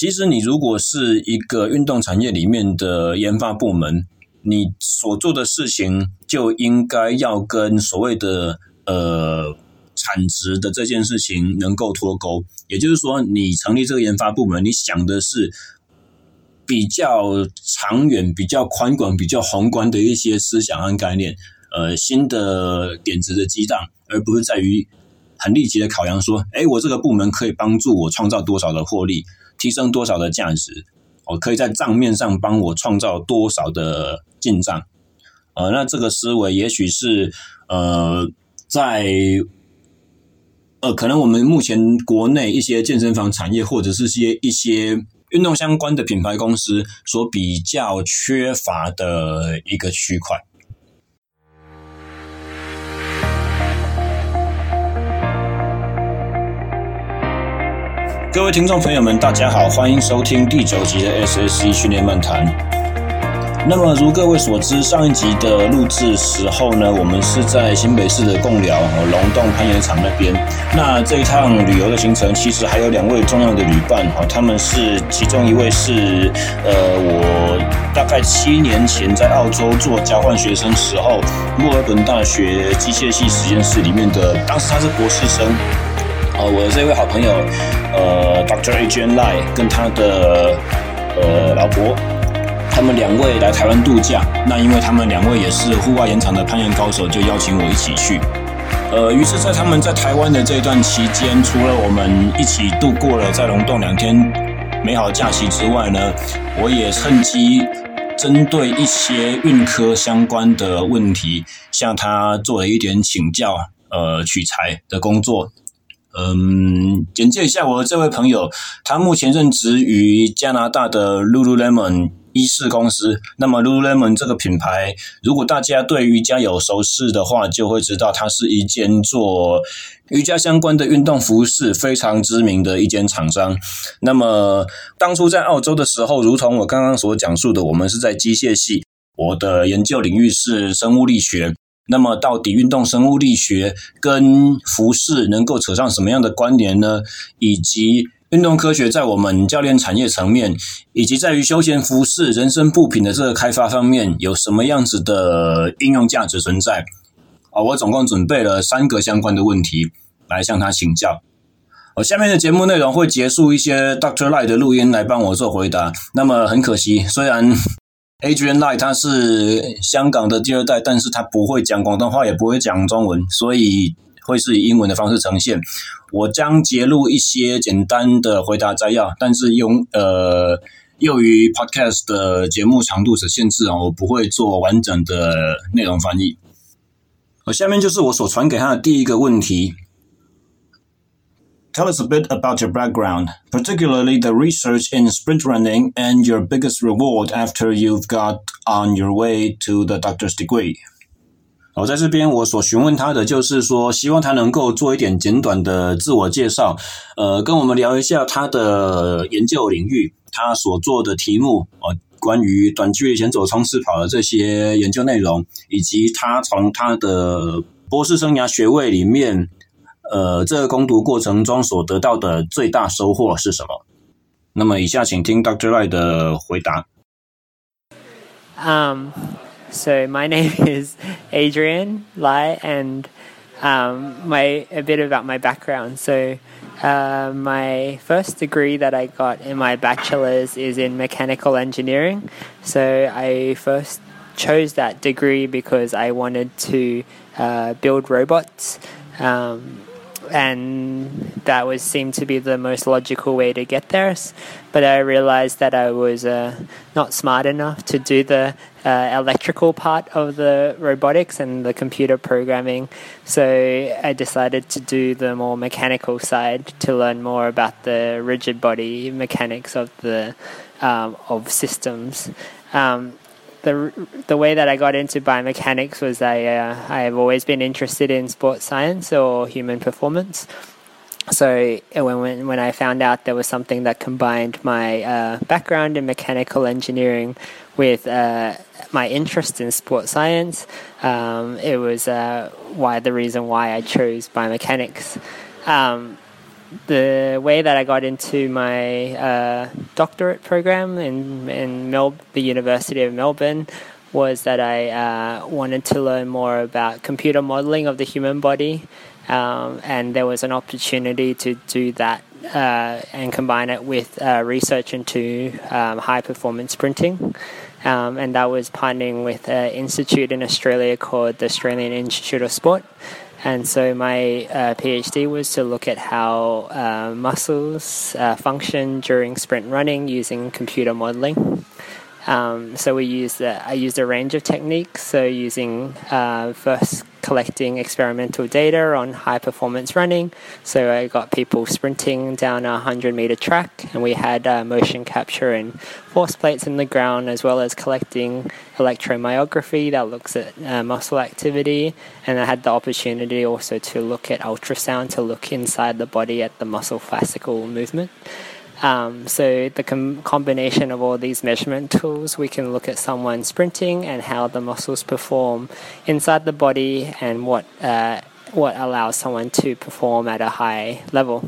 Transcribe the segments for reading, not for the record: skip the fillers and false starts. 其实你如果是一个运动产业里面的研发部门，你所做的事情就应该要跟所谓的产值的这件事情能够脱钩。也就是说，你成立这个研发部门，你想的是比较长远、比较宽广、比较宏观的一些思想和概念，新的点子的激荡，而不是在于很立即的考量说，诶，我这个部门可以帮助我创造多少的获利，提升多少的价值，我可以在账面上帮我创造多少的进账。那这个思维也许是在可能我们目前国内一些健身房产业或者是一些运动相关的品牌公司所比较缺乏的一个区块。各位听众朋友们，大家好，欢迎收听第9集的 SSE 训练漫谈。那么如各位所知，上一集的录制时候呢，我们是在新北市的贡寮龙洞攀岩场那边。那这一趟旅游的行程其实还有2位重要的旅伴，他们是其中一位是我大概7年前在澳洲做交换学生时候，墨尔本大学机械系实验室里面的，当时他是博士生。我的这位好朋友，Dr. A. Jun Lai 跟他的老婆，他们2位来台湾度假。那因为他们2位也是户外岩场的攀岩高手，就邀请我一起去。于是，在他们在台湾的这段期间，除了我们一起度过了在龙洞2天美好假期之外呢，我也趁机针对一些运科相关的问题，向他做了一点请教，取材的工作。简介一下我这位朋友，他目前任职于加拿大的 Lululemon 衣饰公司。那么 Lululemon 这个品牌，如果大家对瑜伽有熟识的话，就会知道它是一间做瑜伽相关的运动服饰非常知名的一间厂商。那么当初在澳洲的时候，如同我刚刚所讲述的，我们是在机械系，我的研究领域是生物力学。那么到底运动生物力学跟服饰能够扯上什么样的关联呢？以及运动科学在我们教练产业层面，以及在于休闲服饰、人身布品的这个开发方面，有什么样子的应用价值存在？我总共准备了3个相关的问题来向他请教。下面的节目内容会结束一些 Dr. Lai 的录音来帮我做回答。那么很可惜，虽然Adrian Lai 他是香港的第2代，但是他不会讲广东话，也不会讲中文，所以会是以英文的方式呈现。我将截录一些简单的回答摘要，但是由于 podcast 的节目长度所限制，我不会做完整的内容翻译。下面就是我所传给他的第一个问题。Tell us a bit about your background, particularly the research in sprint running and your biggest reward after you've got on your way to the doctor's degree. 在这边我所询问他的就是说，希望他能够做一点简短的自我介绍，跟我们聊一下他的研究领域，他所做的题目，关于短距离前走、冲刺跑的这些研究内容，以及他从他的博士生涯学位里面这个攻读过程中所得到的最大收获是什么？那么以下请听 Dr. Lai 的回答。So my name is Adrian Lai, and a bit about my background. So my first degree that I got in my bachelor's is in mechanical engineering. So I first chose that degree because I wanted to build robots. And that seemed to be the most logical way to get there. But I realized that I was not smart enough to do the electrical part of the robotics and the computer programming. So I decided to do the more mechanical side to learn more about the rigid body mechanics of the of systems. The way that I got into biomechanics was I have always been interested in sports science or human performance. So when I found out there was something that combined my background in mechanical engineering with my interest in sports science, it was the reason why I chose biomechanics. the way that I got into my doctorate program in the University of Melbourne was that I wanted to learn more about computer modelling of the human body, and there was an opportunity to do that and combine it with research into high-performance sprinting. And that was partnering with an institute in Australia called the Australian Institute of Sport. And so my PhD was to look at how muscles function during sprint running using computer modelling. So I used a range of techniques, so using first collecting experimental data on high-performance running. So I got people sprinting down a 100-metre track, and we had motion capture and force plates in the ground, as well as collecting electromyography that looks at muscle activity. And I had the opportunity also to look at ultrasound, to look inside the body at the muscle fascicle movement. So the combination of all these measurement tools, we can look at someone sprinting and how the muscles perform inside the body and what allows someone to perform at a high level.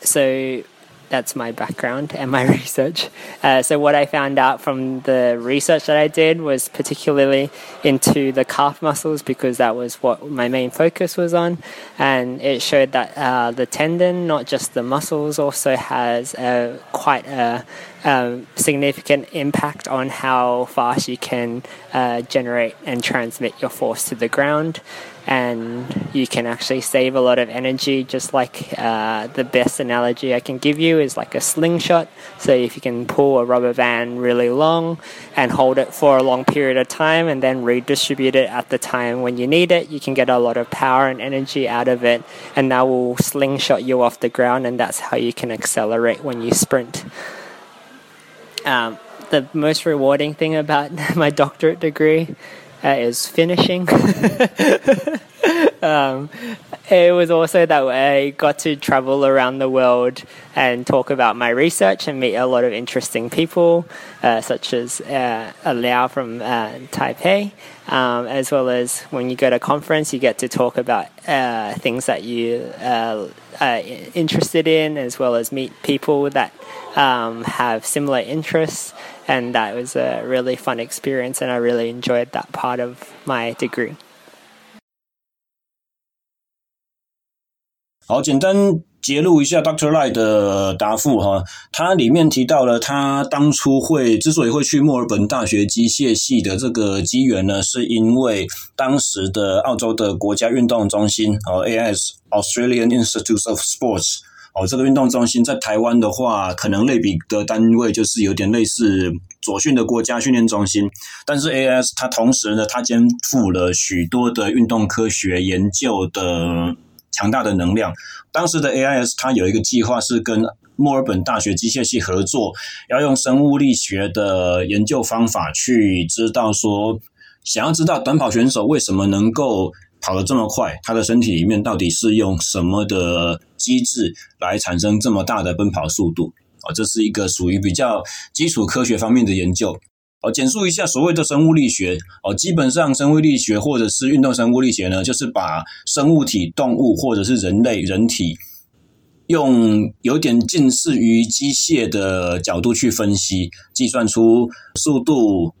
So that's my background and my research. So what I found out from the research that I did was particularly into the calf muscles, because that was what my main focus was on. And it showed that the tendon, not just the muscles, also has quite a significant impact on how fast you can generate and transmit your force to the ground. And you can actually save a lot of energy, just like the best analogy I can give you is like a slingshot. So if you can pull a rubber band really long and hold it for a long period of time and then redistribute it at the time when you need it, you can get a lot of power and energy out of it, and that will slingshot you off the ground, and that's how you can accelerate when you sprint. The most rewarding thing about my doctorate degree is finishing. It was also that I got to travel around the world and talk about my research and meet a lot of interesting people, such as Liao from Taipei, as well as when you go to conference, you get to talk about things that you are interested in, as well as meet people that have similar interests. And that was a really fun experience, and I really enjoyed that part of my degree. 好，简单揭露一下 Dr. Lai 的答复哈，他里面提到了他当初之所以会去墨尔本大学机械系的这个机缘呢，是因为当时的澳洲的国家运动中心 AIS Australian Institute of Sports。这个运动中心在台湾的话，可能类比的单位就是有点类似左训的国家训练中心，但是 AIS 它同时呢，它肩负了许多的运动科学研究的强大的能量。当时的 AIS 它有一个计划是跟墨尔本大学机械系合作，要用生物力学的研究方法去知道说，想要知道短跑选手为什么能够跑得这么快，他的身体里面到底是用什么的机制来产生这么大的奔跑速度。这是一个属于比较基础科学方面的研究。简述一下所谓的生物力学，基本上生物力学或者是运动生物力学呢，就是把生物体、动物或者是人类人体用有点近似于机械的角度去分析，计算出速度、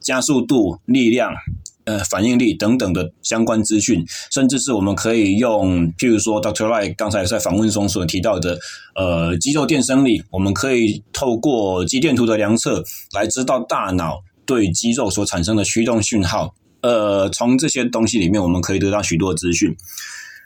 加速度、力量、反应力等等的相关资讯，甚至是我们可以用譬如说 Dr. Lai 刚才在访问中所提到的肌肉电生理，我们可以透过肌电图的量测来知道大脑对肌肉所产生的驱动讯号。从这些东西里面我们可以得到许多资讯。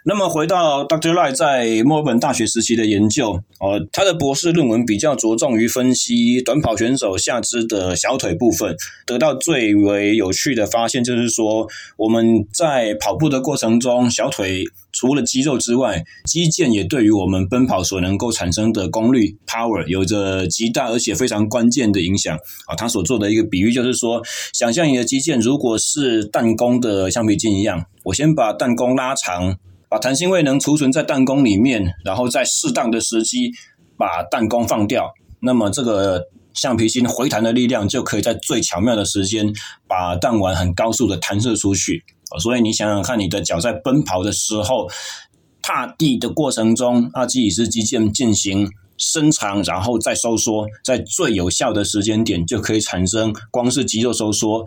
那么回到 Dr. Lai 在墨尔本大学时期的研究，他的博士论文比较着重于分析短跑选手下肢的小腿部分，得到最为有趣的发现就是说，我们在跑步的过程中，小腿除了肌肉之外，肌腱也对于我们奔跑所能够产生的功率 power 有着极大而且非常关键的影响。他所做的一个比喻就是说，想象你的肌腱如果是弹弓的橡皮筋一样，我先把弹弓拉长，把弹性位能储存在弹弓里面，然后在适当的时机把弹弓放掉，那么这个橡皮筋回弹的力量就可以在最巧妙的时间把弹丸很高速的弹射出去。所以你想想看，你的脚在奔跑的时候，踏地的过程中，让基底式肌腱进行伸长，然后再收缩，在最有效的时间点就可以产生光是肌肉收缩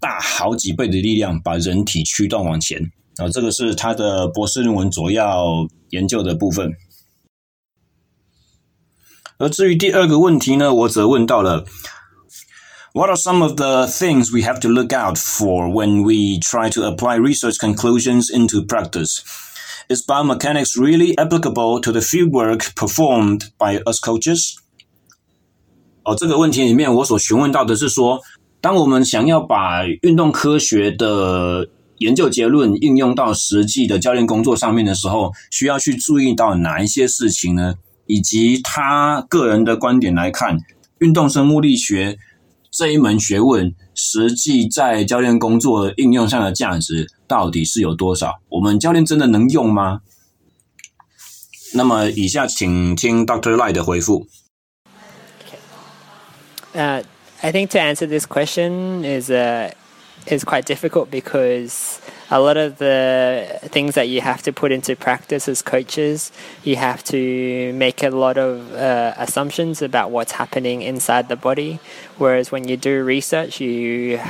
大好几倍的力量，把人体驱动往前。这个是他的博士论文主要研究的部分。而至于第二个问题呢，我则问到了 What are some of the things we have to look out for when we try to apply research conclusions into practice? Is biomechanics really applicable to the fieldwork performed by us coaches? 这个问题里面我所询问到的是说，当我们想要把运动科学的研究结论应用到实际的教练工作上面的时候，需要去注意到哪一些事情呢？以及他个人的观点来看，运动生物力学这一门学问实际在教练工作应用上的价值到底是有多少？我们教练真的能用吗？那么以下请听 Dr. Lai 的回复。I think to answer this question is quite difficult because a lot of the things that you have to put into practice as coaches, you have to make a lot of assumptions about what's happening inside the body. Whereas when you do research, you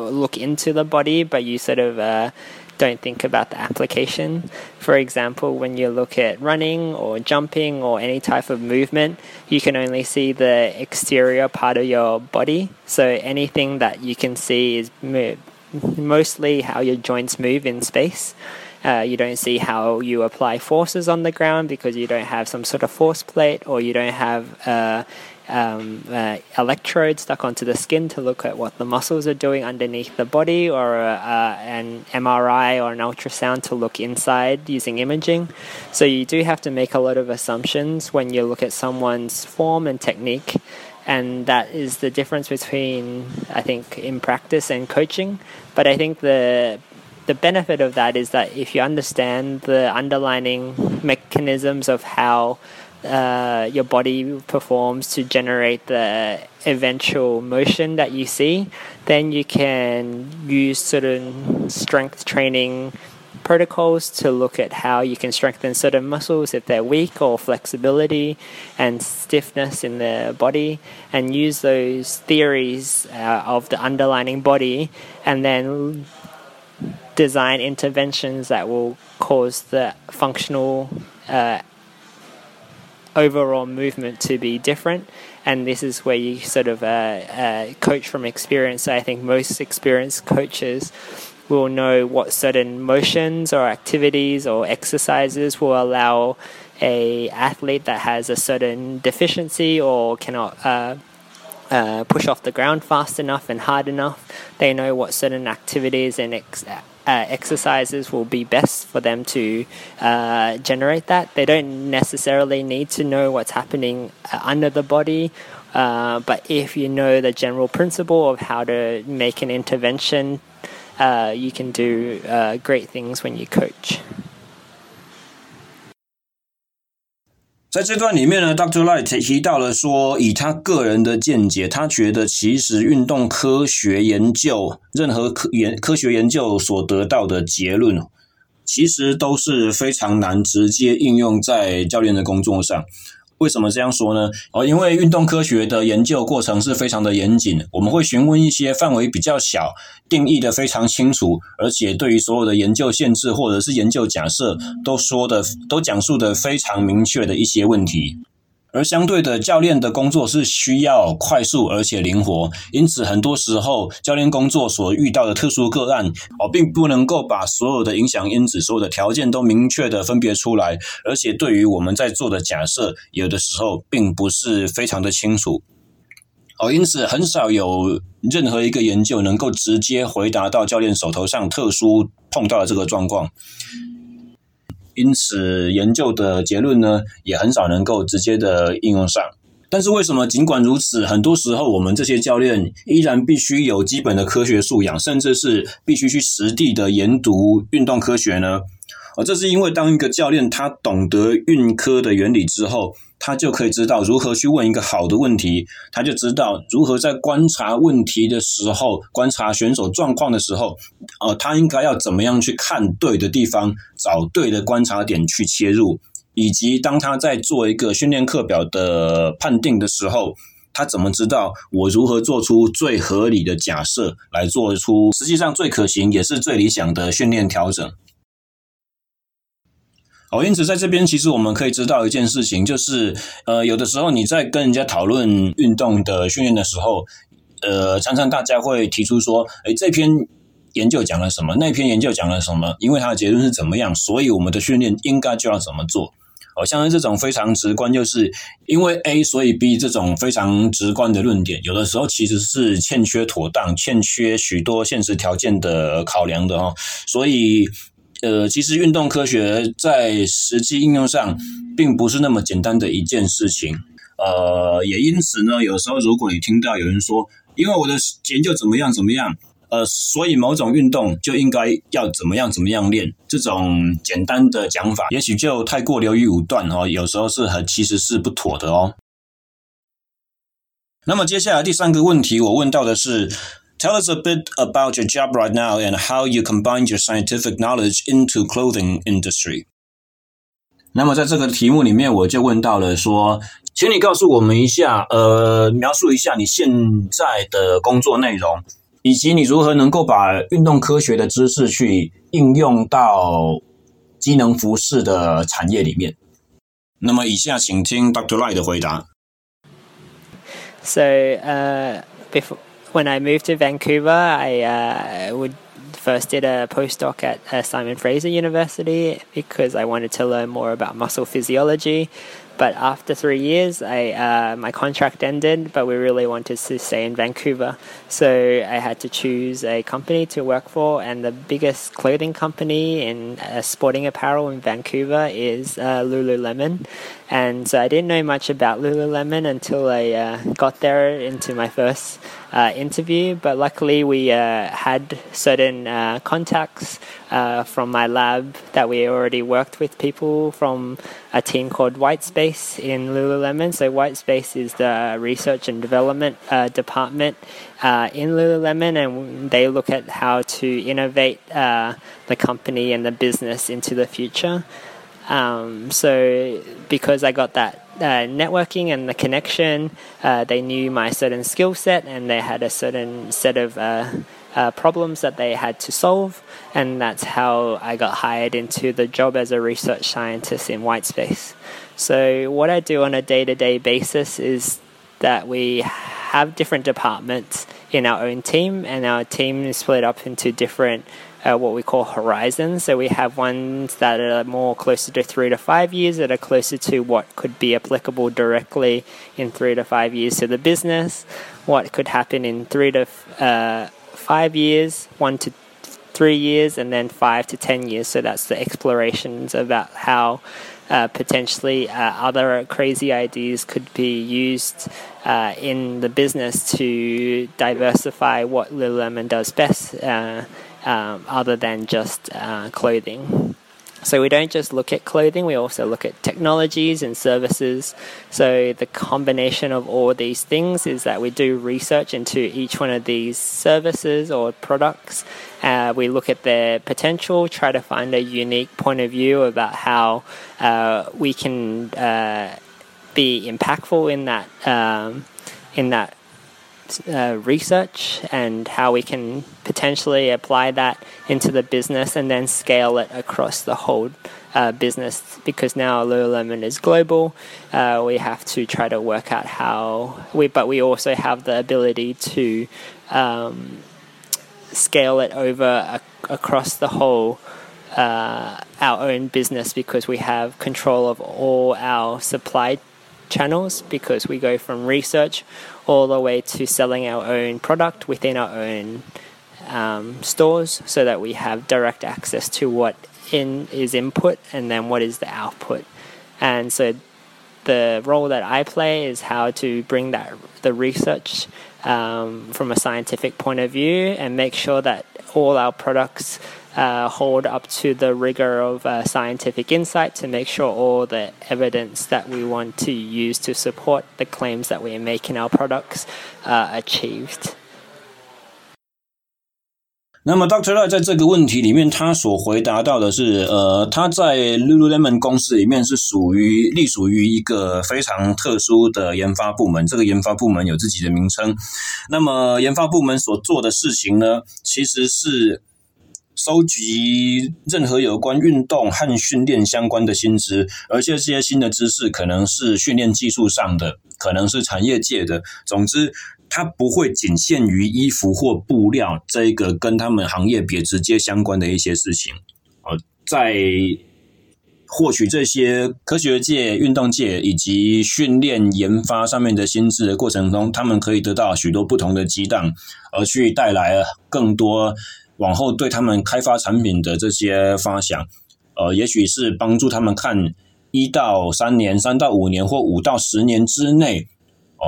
look into the body, but you sort of don't think about the application. For example, when you look at running or jumping or any type of movement, you can only see the exterior part of your body. So anything that you can see is mostly how your joints move in space. You don't see how you apply forces on the ground because you don't have some sort of force plate, or you don't have electrodes stuck onto the skin to look at what the muscles are doing underneath the body, or an MRI or an ultrasound to look inside using imaging. So you do have to make a lot of assumptions when you look at someone's form and technique, and that is the difference between, I think, in practice and coaching. But I think the benefit of that is that if you understand the underlining mechanisms of how your body performs to generate the eventual motion that you see, then you can use certain strength training protocols to look at how you can strengthen certain muscles if they're weak, or flexibility and stiffness in the body, and use those theories of the underlying body, and then design interventions that will cause the functional overall movement to be different. And this is where you sort of coach from experience. So I think most experienced coaches will know what certain motions or activities or exercises will allow a athlete that has a certain deficiency or cannot push off the ground fast enough and hard enough. They know what certain activities and exercises will be best for them to generate that. They don't necessarily need to know what's happening under the body, but if you know the general principle of how to make an intervention, you can do great things when you coach. 在这段里面呢 ，Dr. Lai 提到了说，以他个人的见解，他觉得其实运动科学研究，任何科学研究所得到的结论，其实都是非常难直接应用在教练的工作上。为什么这样说呢？因为运动科学的研究过程是非常的严谨，我们会询问一些范围比较小、定义的非常清楚，而且对于所有的研究限制或者是研究假设都讲述的非常明确的一些问题。而相对的，教练的工作是需要快速而且灵活，因此很多时候教练工作所遇到的特殊个案，并不能够把所有的影响因子、所有的条件都明确的分别出来，而且对于我们在做的假设，有的时候并不是非常的清楚。因此很少有任何一个研究能够直接回答到教练手头上特殊碰到的这个状况。因此研究的结论呢，也很少能够直接的应用上。但是为什么尽管如此，很多时候我们这些教练依然必须有基本的科学素养，甚至是必须去实地的研读运动科学呢？这是因为当一个教练他懂得运科的原理之后，他就可以知道如何去问一个好的问题，他就知道如何在观察问题的时候，观察选手状况的时候，他应该要怎么样去看对的地方，找对的观察点去切入，以及当他在做一个训练课表的判定的时候，他怎么知道我如何做出最合理的假设，来做出实际上最可行也是最理想的训练调整。因此在这边其实我们可以知道一件事情，就是有的时候你在跟人家讨论运动的训练的时候，常常大家会提出说，这篇研究讲了什么，那篇研究讲了什么，因为它的结论是怎么样，所以我们的训练应该就要怎么做。像是这种非常直观，就是因为 A 所以 B 这种非常直观的论点，有的时候其实是欠缺妥当，欠缺许多现实条件的考量的。所以其实运动科学在实际应用上并不是那么简单的一件事情。也因此呢，有时候如果你听到有人说因为我的研究怎么样怎么样，所以某种运动就应该要怎么样怎么样练，这种简单的讲法也许就太过流于武断，有时候是很其实是不妥的。那么接下来第三个问题我问到的是， Tell us a bit about your job right now and how you combine your scientific knowledge into clothing industry. 那么在这个题目里面我就问到了说，请你告诉我们一下，描述一下你现在的工作内容，以及你如何能够把运动科学的知识去应用到机能服饰的产业里面。那么以下请听 Dr. Lai 的回答。So, when I moved to Vancouver, I first did a postdoc at Simon Fraser University because I wanted to learn more about muscle physiology. But after 3 years, my contract ended, but we really wanted to stay in Vancouver. So I had to choose a company to work for, and the biggest clothing company in sporting apparel in Vancouver is Lululemon. And so I didn't know much about Lululemon until I got there into my first interview. But luckily we had certain contacts from my lab that we already worked with people from a team called Whitespace in Lululemon. So Whitespace is the research and development department in Lululemon, and they look at how to innovate the company and the business into the future. So because I got that networking and the connection, they knew my certain skill set, and they had a certain set of problems that they had to solve, and that's how I got hired into the job as a research scientist in Whitespace. So what I do on a day-to-day basis is that we have different departments in our own team, and our team is split up into different what we call horizons. So we have ones that are more closer to 3 to 5 years, that are closer to what could be applicable directly in 3 to 5 years to the business, what could happen in 3 to 5 years, 1 to 3 years, and then 5 to 10 years. So that's the explorations about how potentially other crazy ideas could be used in the business to diversify what Lululemon does best other than just clothing. So we don't just look at clothing, we also look at technologies and services. So the combination of all these things is that we do research into each one of these services or products. We look at their potential, try to find a unique point of view about how we can be impactful in that research, and how we can potentially apply that into the business and then scale it across the whole business, because now Lululemon is global. We have to try to work out how we also have the ability to scale it over across the whole our own business, because we have control of all our supply channels, because we go from research all the way to selling our own product within our own stores, so that we have direct access to what is input and then what is the output. And so the role that I play is how to bring the research from a scientific point of view and make sure that all our products hold up to the rigor of scientific insight to make sure all the evidence that we want to use to support the claims that we make in our products are achieved. 那么 Dr. Lai 在这个问题里面他所回答到的是他在 Lululemon 公司里面是隶属于一个非常特殊的研发部门，这个研发部门有自己的名称。那么研发部门所做的事情呢，其实是收集任何有关运动和训练相关的新知，而且这些新的知识可能是训练技术上的，可能是产业界的，总之它不会仅限于衣服或布料这个跟他们行业别直接相关的一些事情。在获取这些科学界、运动界以及训练研发上面的新知的过程中，他们可以得到许多不同的激荡，而去带来更多往后对他们开发产品的这些发想，也许是帮助他们看1到3年、3到5年或5到10年之内，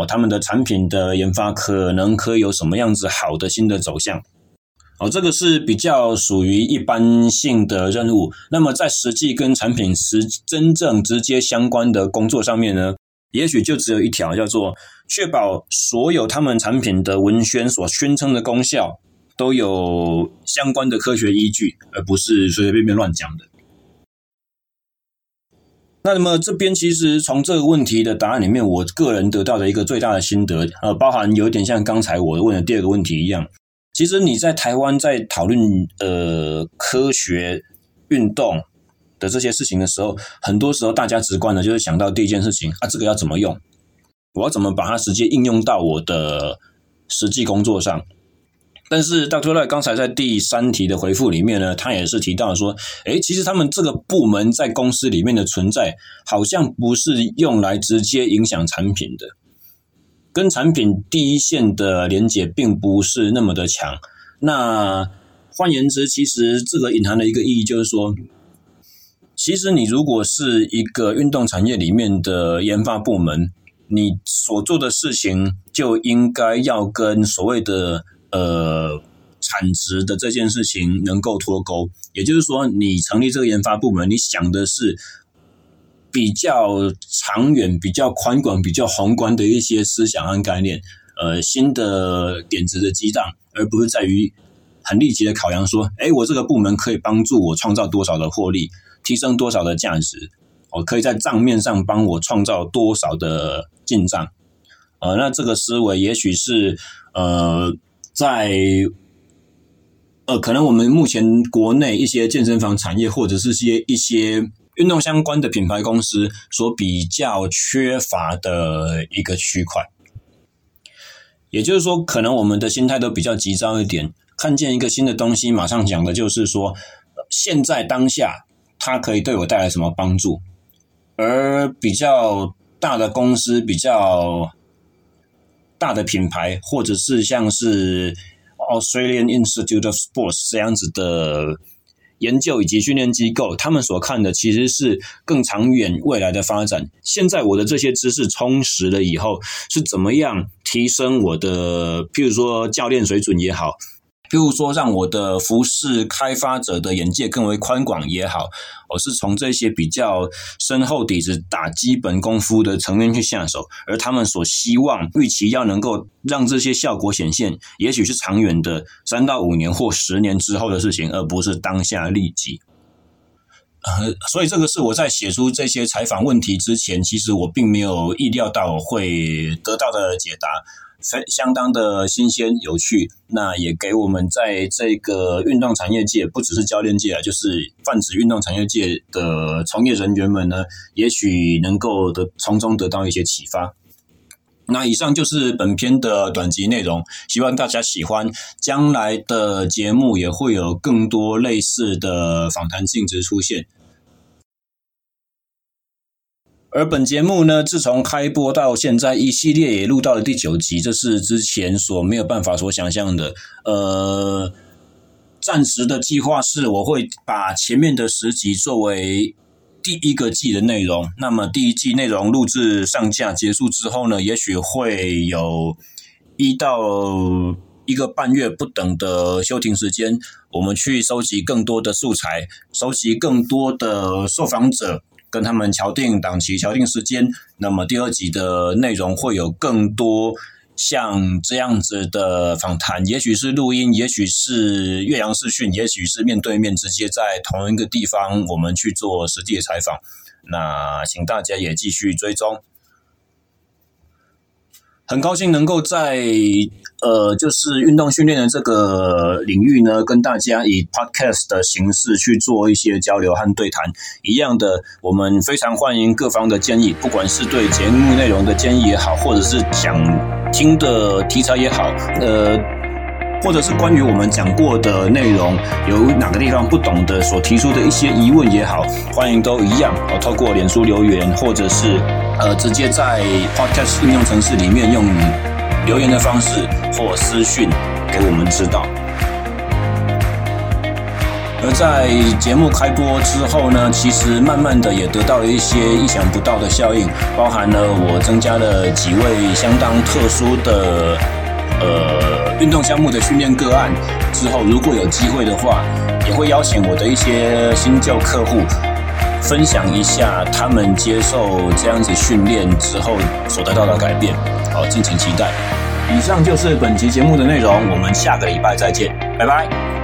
他们的产品的研发可能可以有什么样子好的新的走向。这个是比较属于一般性的任务。那么在实际跟产品真正直接相关的工作上面呢，也许就只有一条，叫做确保所有他们产品的文宣所宣称的功效都有相关的科学依据，而不是随随便便乱讲的。那么这边其实从这个问题的答案里面，我个人得到的一个最大的心得，包含有点像刚才我问的第二个问题一样，其实你在台湾在讨论科学运动的这些事情的时候，很多时候大家直观的就是想到第一件事情啊，这个要怎么用，我要怎么把它直接应用到我的实际工作上。但是 Dr. Lai 刚才在第3题的回复里面呢，他也是提到说其实他们这个部门在公司里面的存在好像不是用来直接影响产品的，跟产品第一线的连结并不是那么的强。那换言之，其实这个隐含的一个意义就是说，其实你如果是一个运动产业里面的研发部门，你所做的事情就应该要跟所谓的产值的这件事情能够脱钩，也就是说，你成立这个研发部门，你想的是比较长远、比较宽广、比较宏观的一些思想和概念，新的点子的激荡，而不是在于很立即的考量说，我这个部门可以帮助我创造多少的获利，提升多少的价值，我可以在账面上帮我创造多少的进账。那这个思维也许是可能我们目前国内一些健身房产业或者是一些运动相关的品牌公司所比较缺乏的一个区块。也就是说，可能我们的心态都比较急躁一点，看见一个新的东西马上讲的就是说现在当下它可以对我带来什么帮助，而比较大的公司、比较大的品牌，或者是像是 Australian Institute of Sport 这样子的研究以及训练机构，他们所看的其实是更长远未来的发展。现在我的这些知识充实了以后，是怎么样提升我的，譬如说教练水准也好，譬如说让我的服饰开发者的眼界更为宽广也好，我是从这些比较深厚底子打基本功夫的层面去下手，而他们所希望预期要能够让这些效果显现，也许是长远的3到5年或10年之后的事情，而不是当下立即。所以这个是我在写出这些采访问题之前，其实我并没有意料到我会得到的解答，相当的新鲜有趣，那也给我们在这个运动产业界，不只是教练界就是泛指运动产业界的从业人员们呢，也许能够从中得到一些启发。那以上就是本篇的短集内容，希望大家喜欢，将来的节目也会有更多类似的访谈性质出现。而本节目呢，自从开播到现在，一系列也录到了第9集，这是之前所没有办法所想象的。暂时的计划是，我会把前面的10集作为第一个季的内容。那么第一季内容录制上架结束之后呢，也许会有一到个半月不等的休庭时间，我们去收集更多的素材，收集更多的受访者，跟他们敲定档期、敲定时间。那么第二集的内容会有更多像这样子的访谈，也许是录音，也许是越洋视讯，也许是面对面，直接在同一个地方我们去做实地的采访。那请大家也继续追踪。很高兴能够在就是运动训练的这个领域呢，跟大家以 podcast 的形式去做一些交流和对谈。一样的，我们非常欢迎各方的建议，不管是对节目内容的建议也好，或者是想听的题材也好，或者是关于我们讲过的内容有哪个地方不懂的所提出的一些疑问也好，欢迎都一样透过脸书留言，或者是直接在 podcast 应用程式里面用留言的方式或私讯给我们知道。而在节目开播之后呢，其实慢慢的也得到了一些意想不到的效应，包含了我增加了几位相当特殊的运动项目的训练个案之后，如果有机会的话，也会邀请我的一些新旧客户分享一下他们接受这样子训练之后所得到的改变。好，敬请期待。以上就是本期节目的内容，我们下个礼拜再见，拜拜。